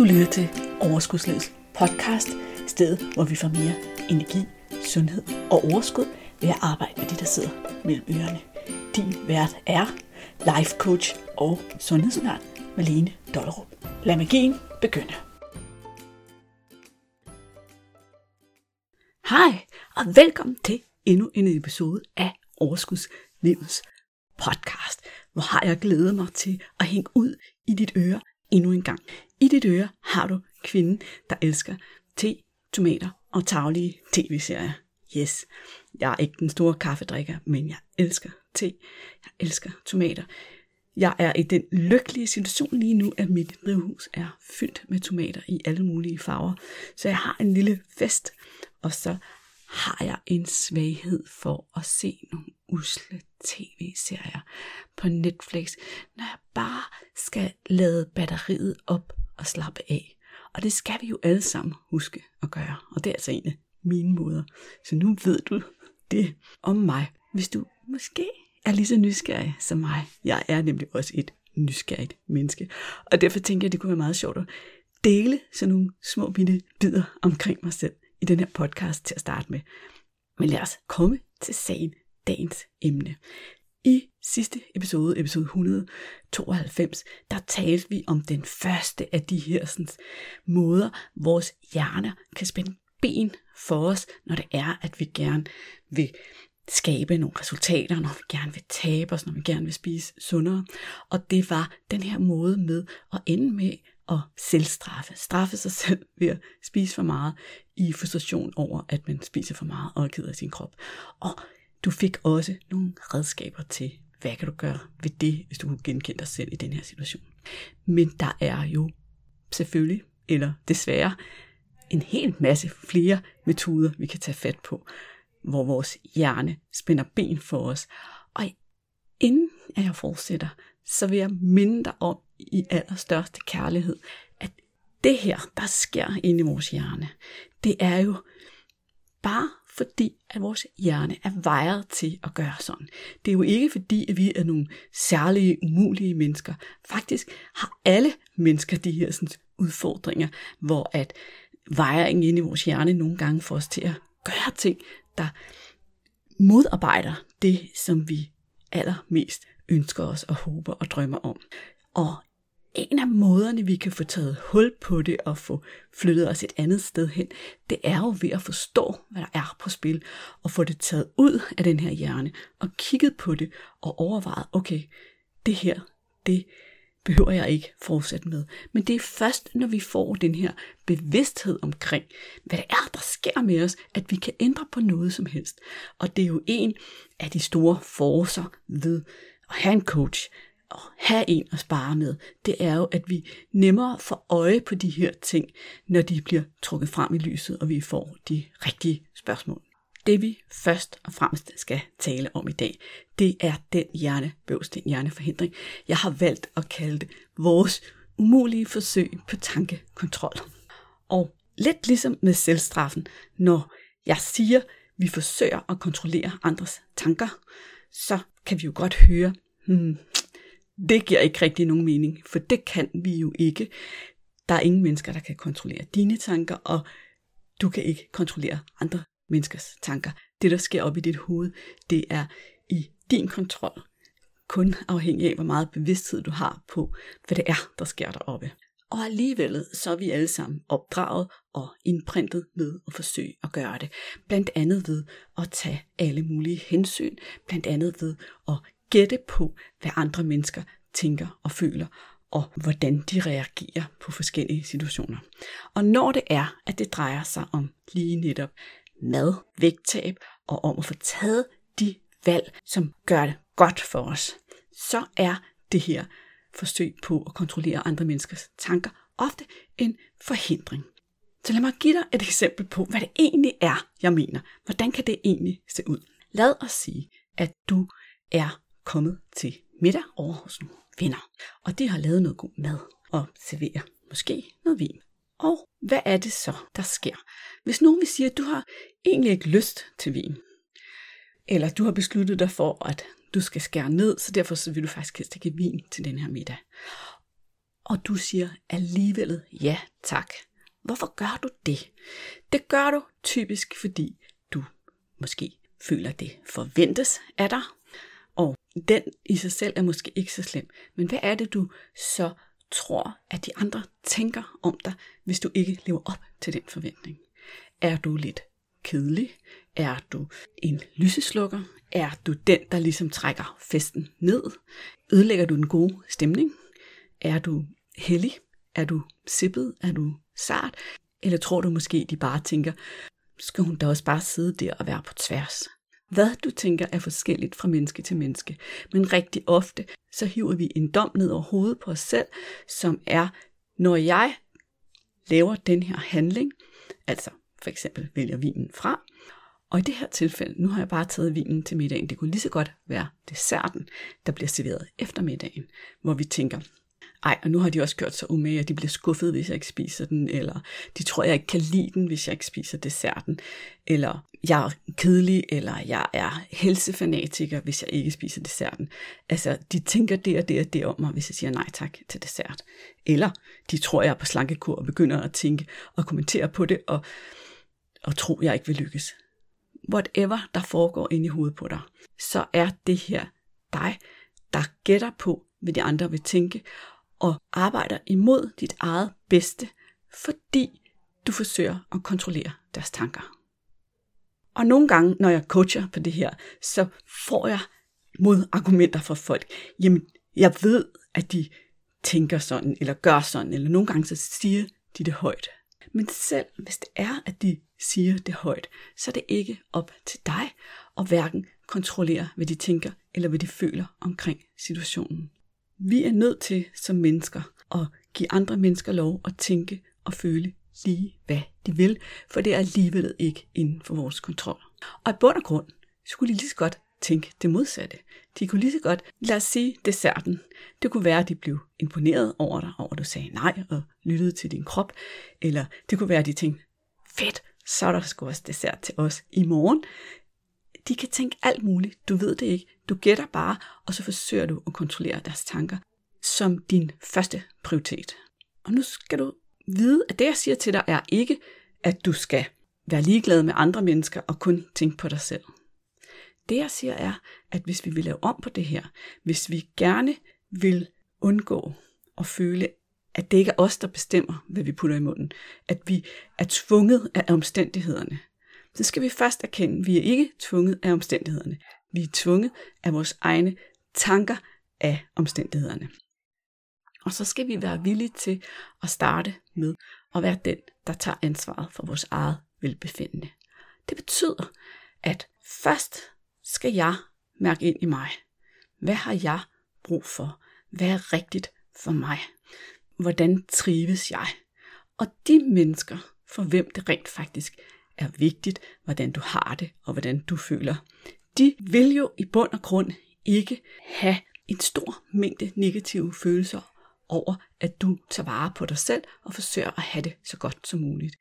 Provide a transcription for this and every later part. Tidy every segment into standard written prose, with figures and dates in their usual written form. Du lytter til Overskudslivets podcast, stedet hvor vi får mere energi, sundhed og overskud ved at arbejde med det, der sidder mellem ørerne. Din vært er life coach og sundhedsundern Malene Dollerup. Lad magien begynde. Hej og velkommen til endnu en episode af Overskudslivets podcast. Hvor har jeg glædet mig til at hænge ud i dit øre endnu en gang. I dit øre har du kvinden, der elsker te, tomater og tarvelige tv-serier. Yes, jeg er ikke den store kaffedrikker, men jeg elsker te. Jeg elsker tomater. Jeg er i den lykkelige situation lige nu, at mit drivhus er fyldt med tomater i alle mulige farver. Så jeg har en lille fest, og så har jeg en svaghed for at se nogle usle tv-serier på Netflix, når jeg bare skal lade batteriet op og slappe af. Og det skal vi jo alle sammen huske at gøre. Og det er altså en af mine måder. Så nu ved du det om mig. Hvis du måske er lige så nysgerrig som mig. Jeg er nemlig også et nysgerrigt menneske. Og derfor tænker jeg, at det kunne være meget sjovt at dele sådan nogle små bitte bidder omkring mig selv i den her podcast til at starte med. Men lad os komme til sagen, dagens emne. I sidste episode 192, der talte vi om den første af de her måder, vores hjerner kan spænde ben for os, når det er, at vi gerne vil skabe nogle resultater, når vi gerne vil tabe os, når vi gerne vil spise sundere. Og det var den her måde med at ende med at selvstraffe. Straffe sig selv ved at spise for meget i frustration over, at man spiser for meget og er ked af sin krop. Og du fik også nogle redskaber til, hvad kan du gøre ved det, hvis du kunne genkende dig selv i den her situation. Men der er jo selvfølgelig, eller desværre, en hel masse flere metoder, vi kan tage fat på, hvor vores hjerne spænder ben for os. Og inden jeg fortsætter, så vil jeg minde dig om i allerstørste kærlighed, at det her, der sker inde i vores hjerne, det er jo bare fordi, at vores hjerne er vejet til at gøre sådan. Det er jo ikke fordi, at vi er nogle særlige, umulige mennesker. Faktisk har alle mennesker de her udfordringer, hvor at vejringen inde i vores hjerne nogle gange får os til at gøre ting, der modarbejder det, som vi allermest ønsker os og håber og drømmer om. Og en af måderne, vi kan få taget hul på det og få flyttet os et andet sted hen, det er jo ved at forstå, hvad der er på spil, og få det taget ud af den her hjerne, og kigget på det og overvejet, okay, det her, det behøver jeg ikke fortsætte med. Men det er først, når vi får den her bevidsthed omkring, hvad det er, der sker med os, at vi kan ændre på noget som helst. Og det er jo en af de store forcer ved at have en coach, og have en at spare med, det er jo, at vi nemmere får øje på de her ting, når de bliver trukket frem i lyset, og vi får de rigtige spørgsmål. Det vi først og fremmest skal tale om i dag, det er den hjernebøvs, den hjerneforhindring. Jeg har valgt at kalde det vores umulige forsøg på tankekontrol. Og lidt ligesom med selvstraffen, når jeg siger, vi forsøger at kontrollere andres tanker, så kan vi jo godt høre, det giver ikke rigtig nogen mening, for det kan vi jo ikke. Der er ingen mennesker, der kan kontrollere dine tanker, og du kan ikke kontrollere andre menneskers tanker. Det, der sker op i dit hoved, det er i din kontrol, kun afhængig af, hvor meget bevidsthed du har på, hvad det er, der sker deroppe. Og alligevel så er vi alle sammen opdraget og indprintet med at forsøge at gøre det. Blandt andet ved at tage alle mulige hensyn, blandt andet ved at gætte på, hvad andre mennesker tænker og føler, og hvordan de reagerer på forskellige situationer. Og når det er, at det drejer sig om lige netop mad, vægttab og om at få taget de valg, som gør det godt for os, så er det her forsøg på at kontrollere andre menneskers tanker ofte en forhindring. Så lad mig give dig et eksempel på, hvad det egentlig er, jeg mener. Hvordan kan det egentlig se ud? Lad os sige, at du er kommet til middag over hos nogle venner, og de har lavet noget god mad og serverer måske noget vin. Og hvad er det så, der sker? Hvis nogen vil sige, at du har egentlig ikke lyst til vin, eller du har besluttet dig for, at du skal skære ned, så derfor så vil du faktisk helst ikke vin til den her middag. og du siger alligevel ja tak. Hvorfor gør du det? Det gør du typisk, fordi du måske føler, at det forventes af dig, og den i sig selv er måske ikke så slem. Men hvad er det, du så tror, at de andre tænker om dig, hvis du ikke lever op til den forventning? Er du lidt kedelig? Er du en lyseslukker? Er du den, der ligesom trækker festen ned? Ødelægger du den gode stemning? Er du hellig? Er du sippet? Er du sart? Eller tror du måske, de bare tænker, skal hun da også bare sidde der og være på tværs? Hvad du tænker er forskelligt fra menneske til menneske, men rigtig ofte så hiver vi en dom ned over hovedet på os selv, som er, når jeg laver den her handling, altså for eksempel vælger vinen fra, og i det her tilfælde, nu har jeg bare taget vinen til middagen, det kunne lige så godt være desserten, der bliver serveret efter middagen, hvor vi tænker, ej, og nu har de også gjort sig umage, og de bliver skuffet, hvis jeg ikke spiser den, eller de tror, jeg ikke kan lide den, hvis jeg ikke spiser desserten, eller jeg er kedelig, eller jeg er helsefanatiker, hvis jeg ikke spiser desserten. Altså, de tænker det og det og det om mig, hvis jeg siger nej tak til dessert. Eller de tror, jeg er på slankekur og begynder at tænke og kommentere på det, og tro, jeg ikke vil lykkes. Whatever der foregår inde i hovedet på dig, så er det her dig, der gætter på, hvad de andre vil tænke, og arbejder imod dit eget bedste, fordi du forsøger at kontrollere deres tanker. Og nogle gange, når jeg coacher på det her, så får jeg modargumenter fra folk. Jamen, jeg ved, at de tænker sådan, eller gør sådan, eller nogle gange så siger de det højt. Men selv hvis det er, at de siger det højt, så er det ikke op til dig at hverken kontrollere, hvad de tænker, eller hvad de føler omkring situationen. Vi er nødt til som mennesker at give andre mennesker lov at tænke og føle lige hvad de vil, for det er alligevel ikke inden for vores kontrol. Og i bund og grund skulle de lige så godt tænke det modsatte. De kunne lige så godt, lad os sige desserten. Det kunne være, at de blev imponeret over dig, over at du sagde nej og lyttede til din krop. Eller det kunne være, at de tænkte, fedt, så er der sgu også dessert til os i morgen. De kan tænke alt muligt, du ved det ikke, du gætter bare, og så forsøger du at kontrollere deres tanker som din første prioritet. Og nu skal du vide, at det jeg siger til dig er ikke, at du skal være ligeglad med andre mennesker og kun tænke på dig selv. Det jeg siger er, at hvis vi vil lave om på det her, hvis vi gerne vil undgå at føle, at det ikke er os, der bestemmer, hvad vi putter i munden, at vi er tvunget af omstændighederne, så skal vi først erkende, at vi er ikke tvunget af omstændighederne. Vi er tvunget af vores egne tanker af omstændighederne. Og så skal vi være villige til at starte med at være den, der tager ansvaret for vores eget velbefindende. Det betyder, at først skal jeg mærke ind i mig. Hvad har jeg brug for? Hvad er rigtigt for mig? Hvordan trives jeg? Og de mennesker, for hvem det rent faktisk er vigtigt, hvordan du har det, og hvordan du føler. De vil jo i bund og grund ikke have en stor mængde negative følelser over, at du tager vare på dig selv, og forsøger at have det så godt som muligt.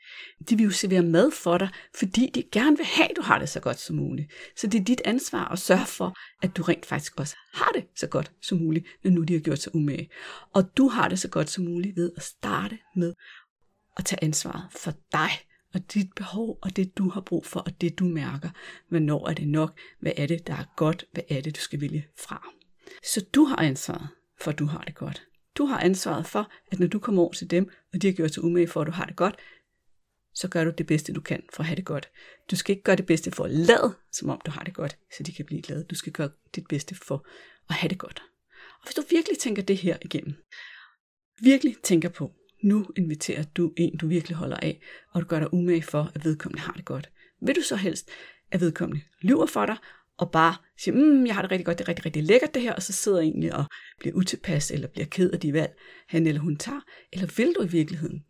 De vil jo servere mad for dig, fordi de gerne vil have, at du har det så godt som muligt. Så det er dit ansvar at sørge for, at du rent faktisk også har det så godt som muligt, når nu de har gjort sig umage. Og du har det så godt som muligt ved at starte med at tage ansvaret for dig, og dit behov, og det du har brug for, og det du mærker. Hvornår er det nok? Hvad er det, der er godt? Hvad er det, du skal vælge fra? Så du har ansvaret for, at du har det godt. Du har ansvaret for, at når du kommer over til dem, og de har gjort sig umage for, at du har det godt, så gør du det bedste, du kan for at have det godt. Du skal ikke gøre det bedste for at lade, som om du har det godt, så de kan blive glade. Du skal gøre dit bedste for at have det godt. Og hvis du virkelig tænker det her igennem, virkelig tænker på, nu inviterer du en, du virkelig holder af, og du gør dig umage for, at vedkommende har det godt. Vil du så helst, at vedkommende lyver for dig, og bare siger, jeg har det rigtig godt, det er rigtig, rigtig lækkert det her, og så sidder egentlig og bliver utilpas, eller bliver ked af de valg, han eller hun tager? Eller vil du i virkeligheden,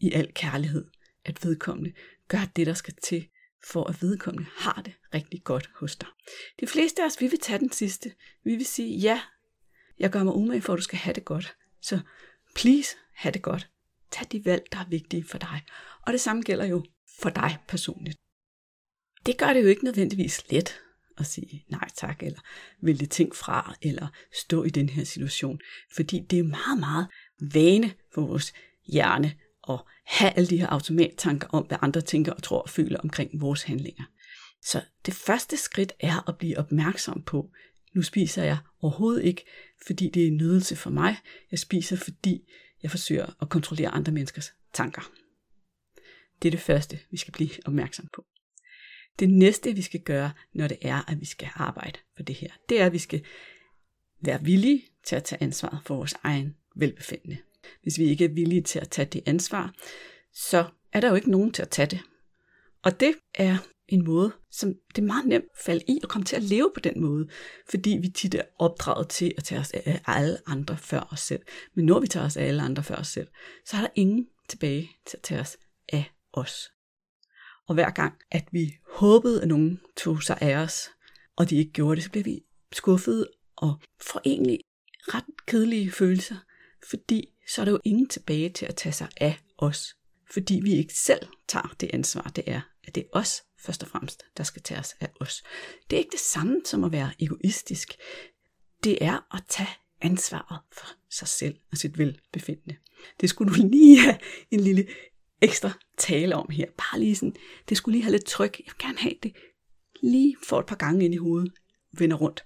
i al kærlighed, at vedkommende gør det, der skal til, for at vedkommende har det rigtig godt hos dig? De fleste af os, vi vil tage den sidste. Vi vil sige, ja, jeg gør mig umage for, at du skal have det godt. Så please, ha' det godt. Tag de valg, der er vigtige for dig. Og det samme gælder jo for dig personligt. Det gør det jo ikke nødvendigvis let at sige nej tak, eller vælge ting fra, eller stå i den her situation. Fordi det er meget, meget væne vores hjerne og have alle de her automattanker om, hvad andre tænker og tror og føler omkring vores handlinger. Så det første skridt er at blive opmærksom på, nu spiser jeg overhovedet ikke, fordi det er en nydelse for mig. Jeg spiser, fordi jeg forsøger at kontrollere andre menneskers tanker. Det er det første, vi skal blive opmærksom på. Det næste, vi skal gøre, når det er, at vi skal arbejde for det her, det er, at vi skal være villige til at tage ansvar for vores egen velbefindende. Hvis vi ikke er villige til at tage det ansvar, så er der jo ikke nogen til at tage det. Og det er en måde, som det er meget nemt at falde i og komme til at leve på den måde, fordi vi tit er opdraget til at tage os af alle andre før os selv. Men når vi tager os af alle andre før os selv, så er der ingen tilbage til at tage os af os. Og hver gang, at vi håbede, at nogen tog sig af os, og de ikke gjorde det, så bliver vi skuffede og får egentlig ret kedelige følelser, fordi så er der jo ingen tilbage til at tage sig af os. Fordi vi ikke selv tager det ansvar, det er, at det er os først og fremmest, der skal tage os af os. Det er ikke det samme som at være egoistisk. Det er at tage ansvaret for sig selv og sit velbefindende. Det skulle du lige have en lille ekstra tale om her. Bare lige sådan, det skulle lige have lidt tryk. Jeg vil gerne have det. Lige få et par gange ind i hovedet. Vender rundt.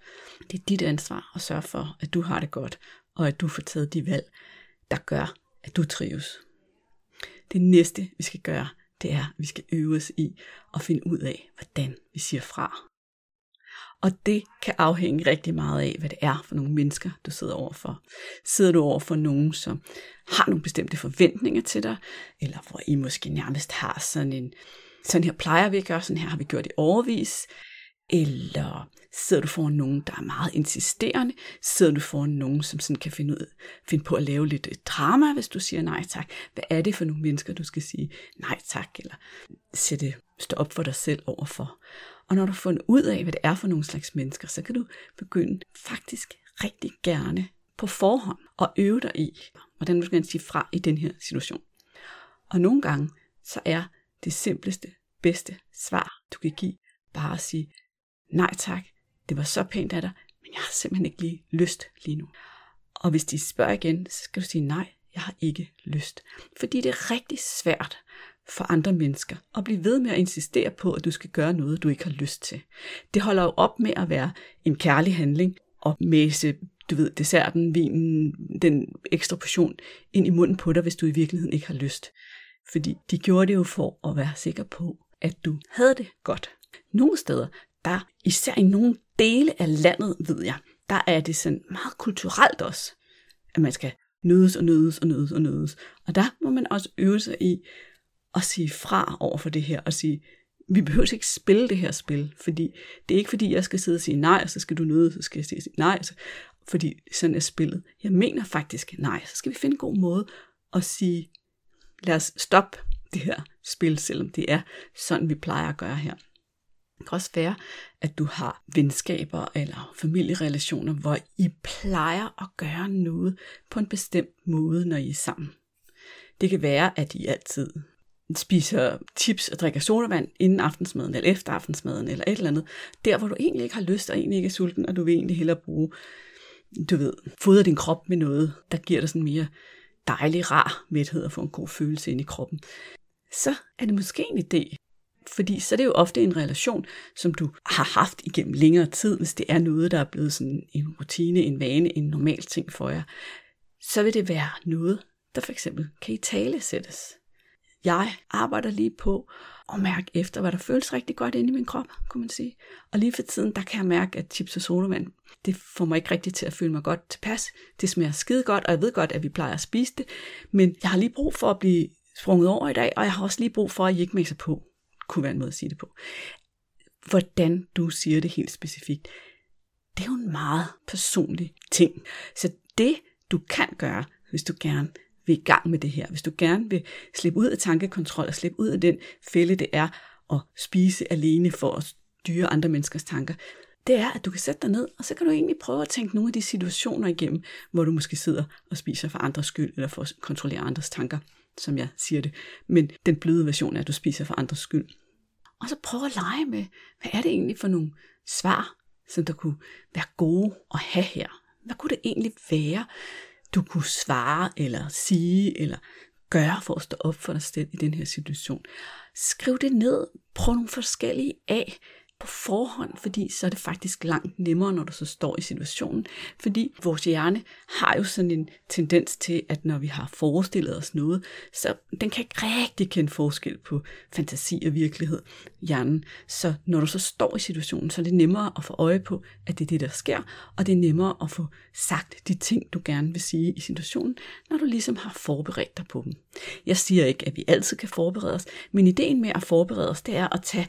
Det er dit ansvar at sørge for, at du har det godt, og at du får taget de valg, der gør, at du trives. Det næste, vi skal gøre, det er, at vi skal øve os i at finde ud af, hvordan vi siger fra. Og det kan afhænge rigtig meget af, hvad det er for nogle mennesker, du sidder overfor. Sidder du overfor nogen, som har nogle bestemte forventninger til dig, eller hvor I måske nærmest har sådan her plejer vi at gøre, sådan her har vi gjort i årevis, eller sidder du foran nogen, der er meget insisterende? Sidder du foran nogen, som sådan kan finde på at lave lidt drama, hvis du siger nej tak? Hvad er det for nogle mennesker, du skal sige nej tak, eller stå op for dig selv overfor? Og når du har fundet ud af, hvad det er for nogle slags mennesker, så kan du begynde faktisk rigtig gerne på forhånd at øve dig i, hvordan du skal sige fra i den her situation. Og nogle gange, så er det simpleste, bedste svar, du kan give, bare at sige, nej tak, det var så pænt af dig, men jeg har simpelthen ikke lyst lige nu. Og hvis de spørger igen, så skal du sige, nej, jeg har ikke lyst. Fordi det er rigtig svært for andre mennesker at blive ved med at insistere på, at du skal gøre noget, du ikke har lyst til. Det holder jo op med at være en kærlig handling og mæse, du ved, desserten, vinen, den ekstra portion ind i munden på dig, hvis du i virkeligheden ikke har lyst. Fordi de gjorde det jo for at være sikker på, at du havde det godt. Nogle steder, der især i nogle dele af landet, ved jeg, der er det sådan meget kulturelt også, at man skal nødes. Og der må man også øve sig i at sige fra over for det her, og sige, vi behøver ikke spille det her spil, fordi det er ikke fordi, jeg skal sidde og sige nej, og så skal du nødes, så skal jeg sige nej, fordi sådan er spillet. Jeg mener faktisk nej, så skal vi finde en god måde at sige, lad os stoppe det her spil, selvom det er sådan, vi plejer at gøre her. Det kan også være, at du har venskaber eller familierelationer, hvor I plejer at gøre noget på en bestemt måde, når I er sammen. Det kan være, at I altid spiser chips og drikker sodavand inden aftensmaden eller efter aftensmaden eller et eller andet. Der, hvor du egentlig ikke har lyst og egentlig ikke er sulten, og du vil egentlig hellere fodre din krop med noget, der giver dig sådan mere dejlig, rar mæthed og få en god følelse ind i kroppen. Så er det måske en idé. Fordi så er det jo ofte en relation, som du har haft igennem længere tid, hvis det er noget, der er blevet sådan en rutine, en vane, en normal ting for jer. Så vil det være noget, der for eksempel kan italesættes. Jeg arbejder lige på at mærke efter, hvad der føles rigtig godt inde i min krop, kunne man sige. Og lige for tiden, der kan jeg mærke, at chips og sodavand, det får mig ikke rigtig til at føle mig godt tilpas. Det smager skide godt, og jeg ved godt, at vi plejer at spise det. Men jeg har lige brug for at blive sprunget over i dag, og jeg har også lige brug for, at I ikke mixer på. Kunne være en måde at sige det på. Hvordan du siger det helt specifikt, det er jo en meget personlig ting. Så det du kan gøre, hvis du gerne vil i gang med det her, hvis du gerne vil slippe ud af tankekontrol og slippe ud af den fælde, det er at spise alene for at styre andre menneskers tanker, det er, at du kan sætte dig ned, og så kan du egentlig prøve at tænke nogle af de situationer igennem, hvor du måske sidder og spiser for andres skyld, eller for at kontrollere andres tanker, som jeg siger det. Men den bløde version er, at du spiser for andres skyld. Og så prøv at lege med, hvad er det egentlig for nogle svar, som der kunne være gode at have her? Hvad kunne det egentlig være? du kunne svare, eller sige, eller gøre for at stå op for dig selv i den her situation. Skriv det ned, prøv nogle forskellige af på forhånd, fordi så er det faktisk langt nemmere, når du så står i situationen. Fordi vores hjerne har jo sådan en tendens til, at når vi har forestillet os noget, så den kan ikke rigtig kende forskel på fantasi og virkelighed, hjernen. Så når du så står i situationen, så er det nemmere at få øje på, at det er det, der sker, og det er nemmere at få sagt de ting, du gerne vil sige i situationen, når du ligesom har forberedt dig på dem. Jeg siger ikke, at vi altid kan forberede os, men ideen med at forberede os, det er at tage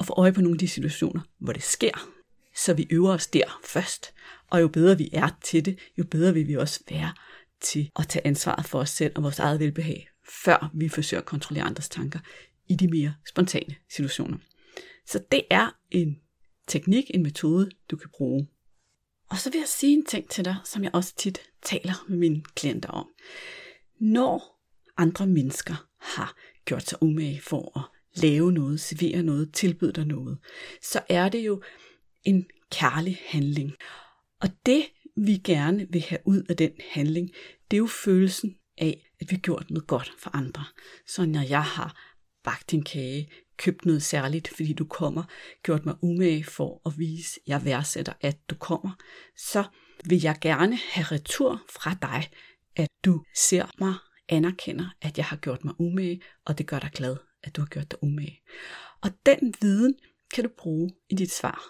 og få øje på nogle af de situationer, hvor det sker, så vi øver os der først. Og jo bedre vi er til det, jo bedre vil vi også være til at tage ansvaret for os selv og vores eget velbehag, før vi forsøger at kontrollere andres tanker i de mere spontane situationer. Så det er en teknik, en metode, du kan bruge. Og så vil jeg sige en ting til dig, som jeg også tit taler med mine klienter om. Når andre mennesker har gjort sig umage for at lave noget, servere noget, tilbyde dig noget, så er det jo en kærlig handling. Og det, vi gerne vil have ud af den handling, det er jo følelsen af, at vi har gjort noget godt for andre. Så når jeg har bagt en kage, købt noget særligt, fordi du kommer, gjort mig umage for at vise, at jeg værdsætter, at du kommer, så vil jeg gerne have retur fra dig, at du ser mig, anerkender, at jeg har gjort mig umage, og det gør dig glad, at du har gjort dig umage. Og den viden kan du bruge i dit svar.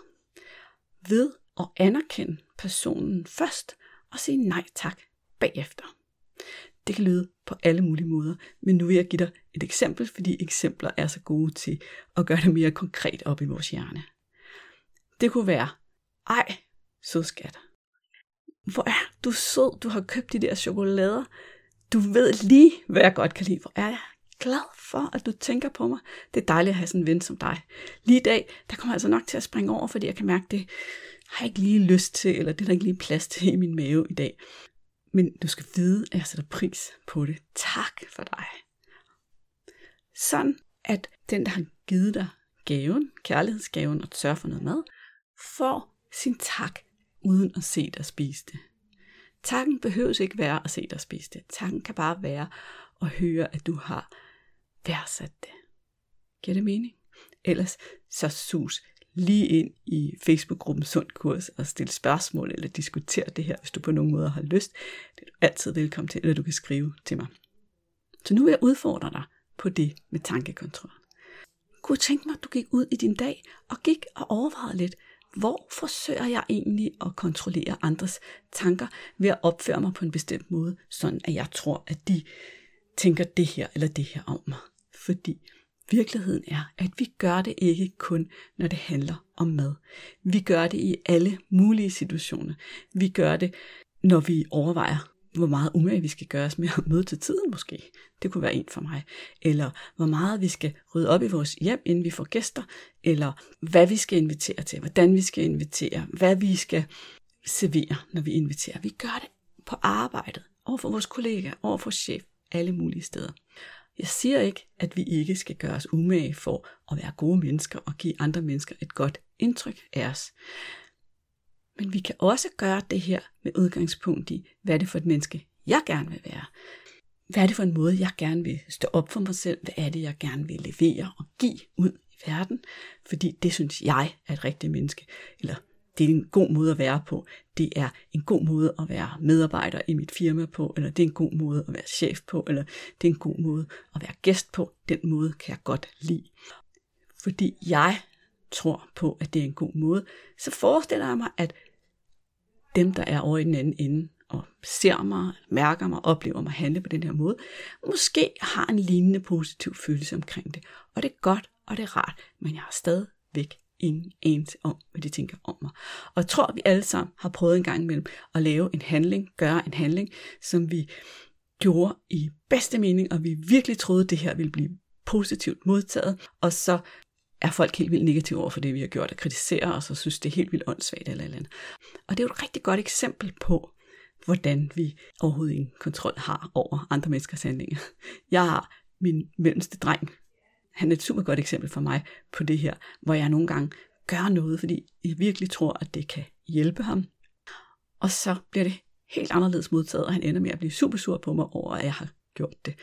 Ved at anerkende personen først, og sige nej tak bagefter. Det kan lyde på alle mulige måder, men nu vil jeg give dig et eksempel, fordi eksempler er så gode til at gøre det mere konkret op i vores hjerne. Det kunne være, ej, sød skat. Hvor er du sød, du har købt de der chokolader. Du ved lige, hvad jeg godt kan lide. Hvor er jeg glad for, at du tænker på mig. Det er dejligt at have sådan en ven som dig. Lige i dag, der kommer jeg altså nok til at springe over, fordi jeg kan mærke, det har jeg ikke lige lyst til, eller det er der ikke lige plads til i min mave i dag. Men du skal vide, at jeg sætter pris på det. Tak for dig. Sådan, at den, der har givet dig gaven, kærlighedsgaven, og sørger for noget mad, får sin tak, uden at se dig spise det. Takken behøves ikke være at se dig spise det. Takken kan bare være at høre, at du har værdsat det. Giver det mening? Ellers så sus lige ind i Facebook-gruppen Sund Kurs og stille spørgsmål eller diskutere det her, hvis du på nogen måde har lyst. Det er du altid velkommen til, eller du kan skrive til mig. Så nu vil jeg udfordre dig på det med tankekontrol. Kunne jeg tænke mig, at du gik ud i din dag og gik og overvejede lidt, hvor forsøger jeg egentlig at kontrollere andres tanker ved at opføre mig på en bestemt måde, sådan at jeg tror, at de tænker det her eller det her om mig. Fordi virkeligheden er, at vi gør det ikke kun, når det handler om mad. Vi gør det i alle mulige situationer. Vi gør det, når vi overvejer, hvor meget umage vi skal gøre os med at møde til tiden måske. Det kunne være en for mig. Eller hvor meget vi skal rydde op i vores hjem, inden vi får gæster. Eller hvad vi skal invitere til, hvordan vi skal invitere, hvad vi skal servere, når vi inviterer. Vi gør det på arbejdet, overfor vores kollegaer, overfor chef, alle mulige steder. Jeg siger ikke, at vi ikke skal gøre os umage for at være gode mennesker og give andre mennesker et godt indtryk af os. Men vi kan også gøre det her med udgangspunkt i, hvad er det for et menneske, jeg gerne vil være? Hvad er det for en måde, jeg gerne vil stå op for mig selv? Hvad er det, jeg gerne vil levere og give ud i verden? Fordi det synes jeg er et rigtigt menneske. Eller det er en god måde at være på. Det er en god måde at være medarbejder i mit firma på. Eller det er en god måde at være chef på. Eller det er en god måde at være gæst på. Den måde kan jeg godt lide. Fordi jeg tror på, at det er en god måde, så forestiller jeg mig, at dem, der er over i den anden ende, og ser mig, mærker mig, oplever mig, handle på den her måde, måske har en lignende positiv følelse omkring det. Og det er godt, og det er rart, men jeg har stadigvæk ingen anelse om, hvad de tænker om mig. Og jeg tror, at vi alle sammen har prøvet en gang imellem at lave en handling, gøre en handling, som vi gjorde i bedste mening, og vi virkelig troede, at det her ville blive positivt modtaget, og så er folk helt vildt negative over for det, vi har gjort, og kritiserer os og synes, det er helt vildt åndssvagt eller andet. Og det er jo et rigtig godt eksempel på, hvordan vi overhovedet ingen kontrol har over andre menneskers handlinger. Jeg har min mellemste dreng. Han er et super godt eksempel for mig på det her, hvor jeg nogle gange gør noget, fordi jeg virkelig tror, at det kan hjælpe ham. Og så bliver det helt anderledes modtaget, og han ender med at blive super sur på mig over, at jeg har gjort det.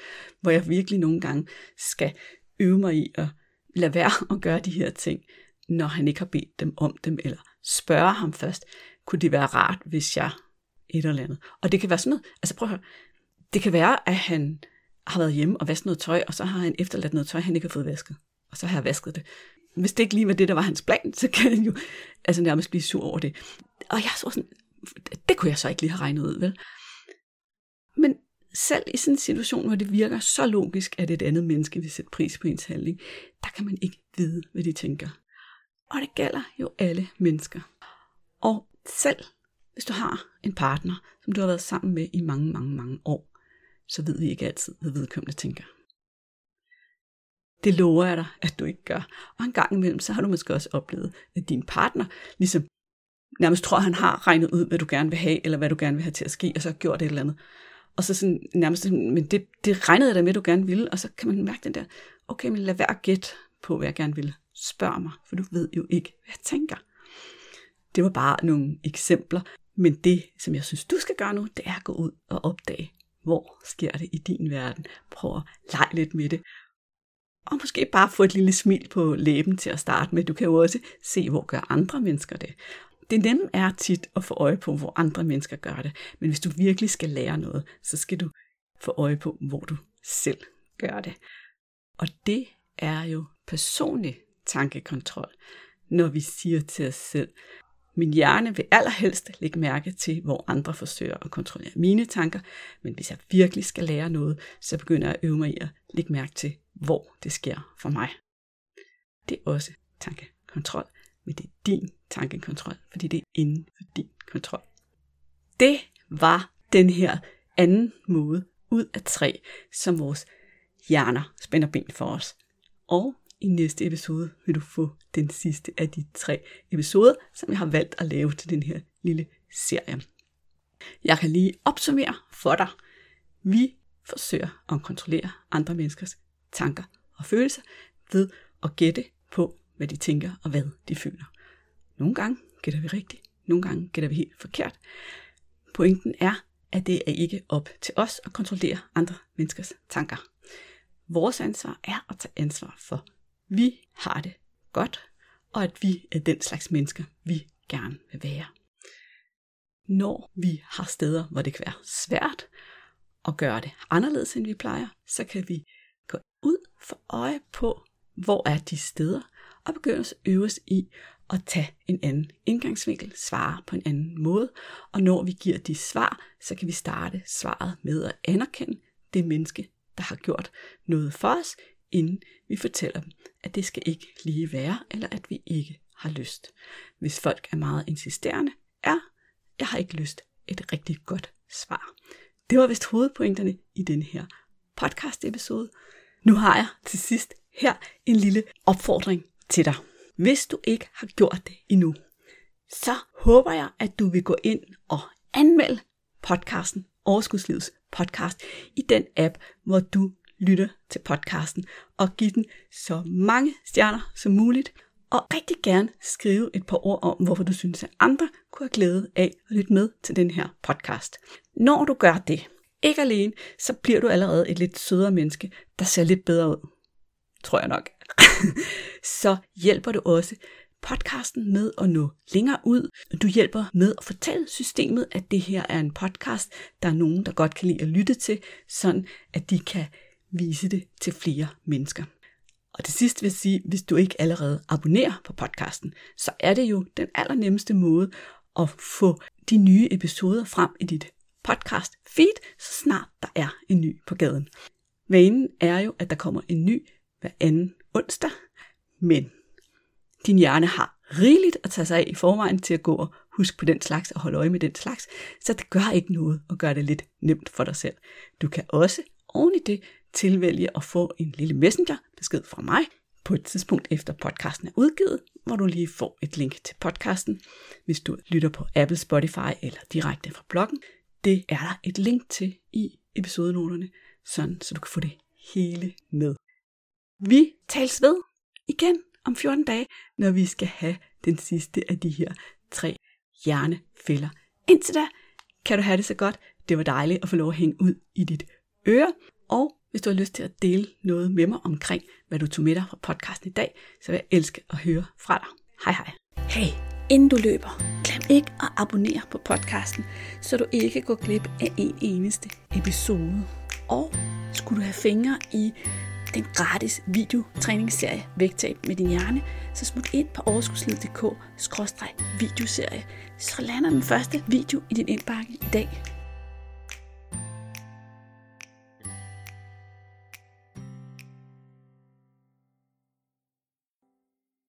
Hvor jeg virkelig nogle gange skal øve mig i at lade være at gøre de her ting, når han ikke har bedt dem om dem, eller spørge ham først, kunne det være rart, hvis jeg et eller andet. Og det kan være sådan noget, altså prøv at høre, det kan være, at han har været hjemme og vasket noget tøj, og så har han efterladt noget tøj, han ikke har fået vasket. Og så har jeg vasket det. Hvis det ikke lige var det, der var hans plan, så kan han jo altså nærmest blive sur over det. Og jeg så sådan, det kunne jeg så ikke lige have regnet ud, vel? Men selv i sådan en situation, hvor det virker så logisk, at et andet menneske vil sætte pris på ens handling, der kan man ikke vide, hvad de tænker. Og det gælder jo alle mennesker. Og selv hvis du har en partner, som du har været sammen med i mange, mange, mange år, så ved vi ikke altid, hvad vedkommende tænker. Det lover jeg dig, at du ikke gør. Og en gang imellem, så har du måske også oplevet, at din partner ligesom nærmest tror, han har regnet ud, hvad du gerne vil have, eller hvad du gerne vil have til at ske, og så har gjort et eller andet. Og så sådan nærmest, men det regnede jeg da med, du gerne ville, og så kan man mærke den der, okay, men lad være at gætte på, hvad jeg gerne ville. Spørg mig, for du ved jo ikke, hvad jeg tænker. Det var bare nogle eksempler, men det, som jeg synes, du skal gøre nu, det er at gå ud og opdage, hvor sker det i din verden. Prøv at lege lidt med det. Og måske bare få et lille smil på læben til at starte med. Du kan jo også se, hvor gør andre mennesker det. Det nemme er tit at få øje på, hvor andre mennesker gør det. Men hvis du virkelig skal lære noget, så skal du få øje på, hvor du selv gør det. Og det er jo personlig tankekontrol, når vi siger til os selv, min hjerne vil allerhelst lægge mærke til, hvor andre forsøger at kontrollere mine tanker, men hvis jeg virkelig skal lære noget, så begynder jeg at øve mig i at lægge mærke til, hvor det sker for mig. Det er også tankekontrol, men det er din tankekontrol, fordi det er inden for din kontrol. Det var den her anden måde ud af 3, som vores hjerner spænder ben for os. Og i næste episode vil du få den sidste af de 3 episoder, som jeg har valgt at lave til den her lille serie. Jeg kan lige opsummere for dig. Vi forsøger at kontrollere andre menneskers tanker og følelser ved at gætte på, hvad de tænker og hvad de føler. Nogle gange gætter vi rigtigt, nogle gange gætter vi helt forkert. Pointen er, at det er ikke op til os at kontrollere andre menneskers tanker. Vores ansvar er at tage ansvar for, vi har det godt, og at vi er den slags mennesker, vi gerne vil være. Når vi har steder, hvor det kan være svært at gøre det anderledes, end vi plejer, så kan vi gå ud for øje på, hvor er de steder, og begynde at øve os i at tage en anden indgangsvinkel, svare på en anden måde, og når vi giver de svar, så kan vi starte svaret med at anerkende det menneske, der har gjort noget for os, inden vi fortæller dem, at det skal ikke lige være, eller at vi ikke har lyst. Hvis folk er meget insisterende, er jeg har ikke lyst et rigtig godt svar. Det var vist hovedpointerne i den her podcast episode. Nu har jeg til sidst her en lille opfordring til dig. Hvis du ikke har gjort det endnu, så håber jeg, at du vil gå ind og anmelde podcasten Overskudslivets podcast i den app, hvor du lytter til podcasten, og give den så mange stjerner som muligt, og rigtig gerne skrive et par ord om, hvorfor du synes, at andre kunne have glæde af at lytte med til den her podcast. Når du gør det, ikke alene, så bliver du allerede et lidt sødere menneske, der ser lidt bedre ud. Tror jeg nok. Så hjælper du også podcasten med at nå længere ud. Du hjælper med at fortælle systemet, at det her er en podcast, der er nogen, der godt kan lide at lytte til, sådan at de kan vise det til flere mennesker. Og til sidst vil jeg sige, hvis du ikke allerede abonnerer på podcasten, så er det jo den allernemmeste måde at få de nye episoder frem i dit podcast feed, så snart der er en ny på gaden. Vanen er jo, at der kommer en ny hver anden onsdag, men din hjerne har rigeligt at tage sig af i forvejen til at gå og huske på den slags og holde øje med den slags, så det gør ikke noget at gøre det lidt nemt for dig selv. Du kan også oven i det tilvælge at få en lille messengerbesked fra mig på et tidspunkt efter podcasten er udgivet, hvor du lige får et link til podcasten, hvis du lytter på Apple, Spotify eller direkte fra bloggen. Det er der et link til i episodenoterne, sådan så du kan få det hele med. Vi tales ved igen om 14 dage, når vi skal have den sidste af de her 3 hjernefælder. Indtil da, kan du have det så godt. Det var dejligt at få lov at hænge ud i dit øre. Og hvis du har lyst til at dele noget med mig omkring, hvad du tog med dig fra podcasten i dag, så vil jeg elske at høre fra dig. Hej hej. Hey, inden du løber, glem ikke at abonnere på podcasten, så du ikke går glip af en eneste episode. Og skulle du have fingre i den gratis videotræningsserie Vægtab med din hjerne, så smut ind på overskudslivet.dk/videoserie, så lander den første video i din indbakke i dag.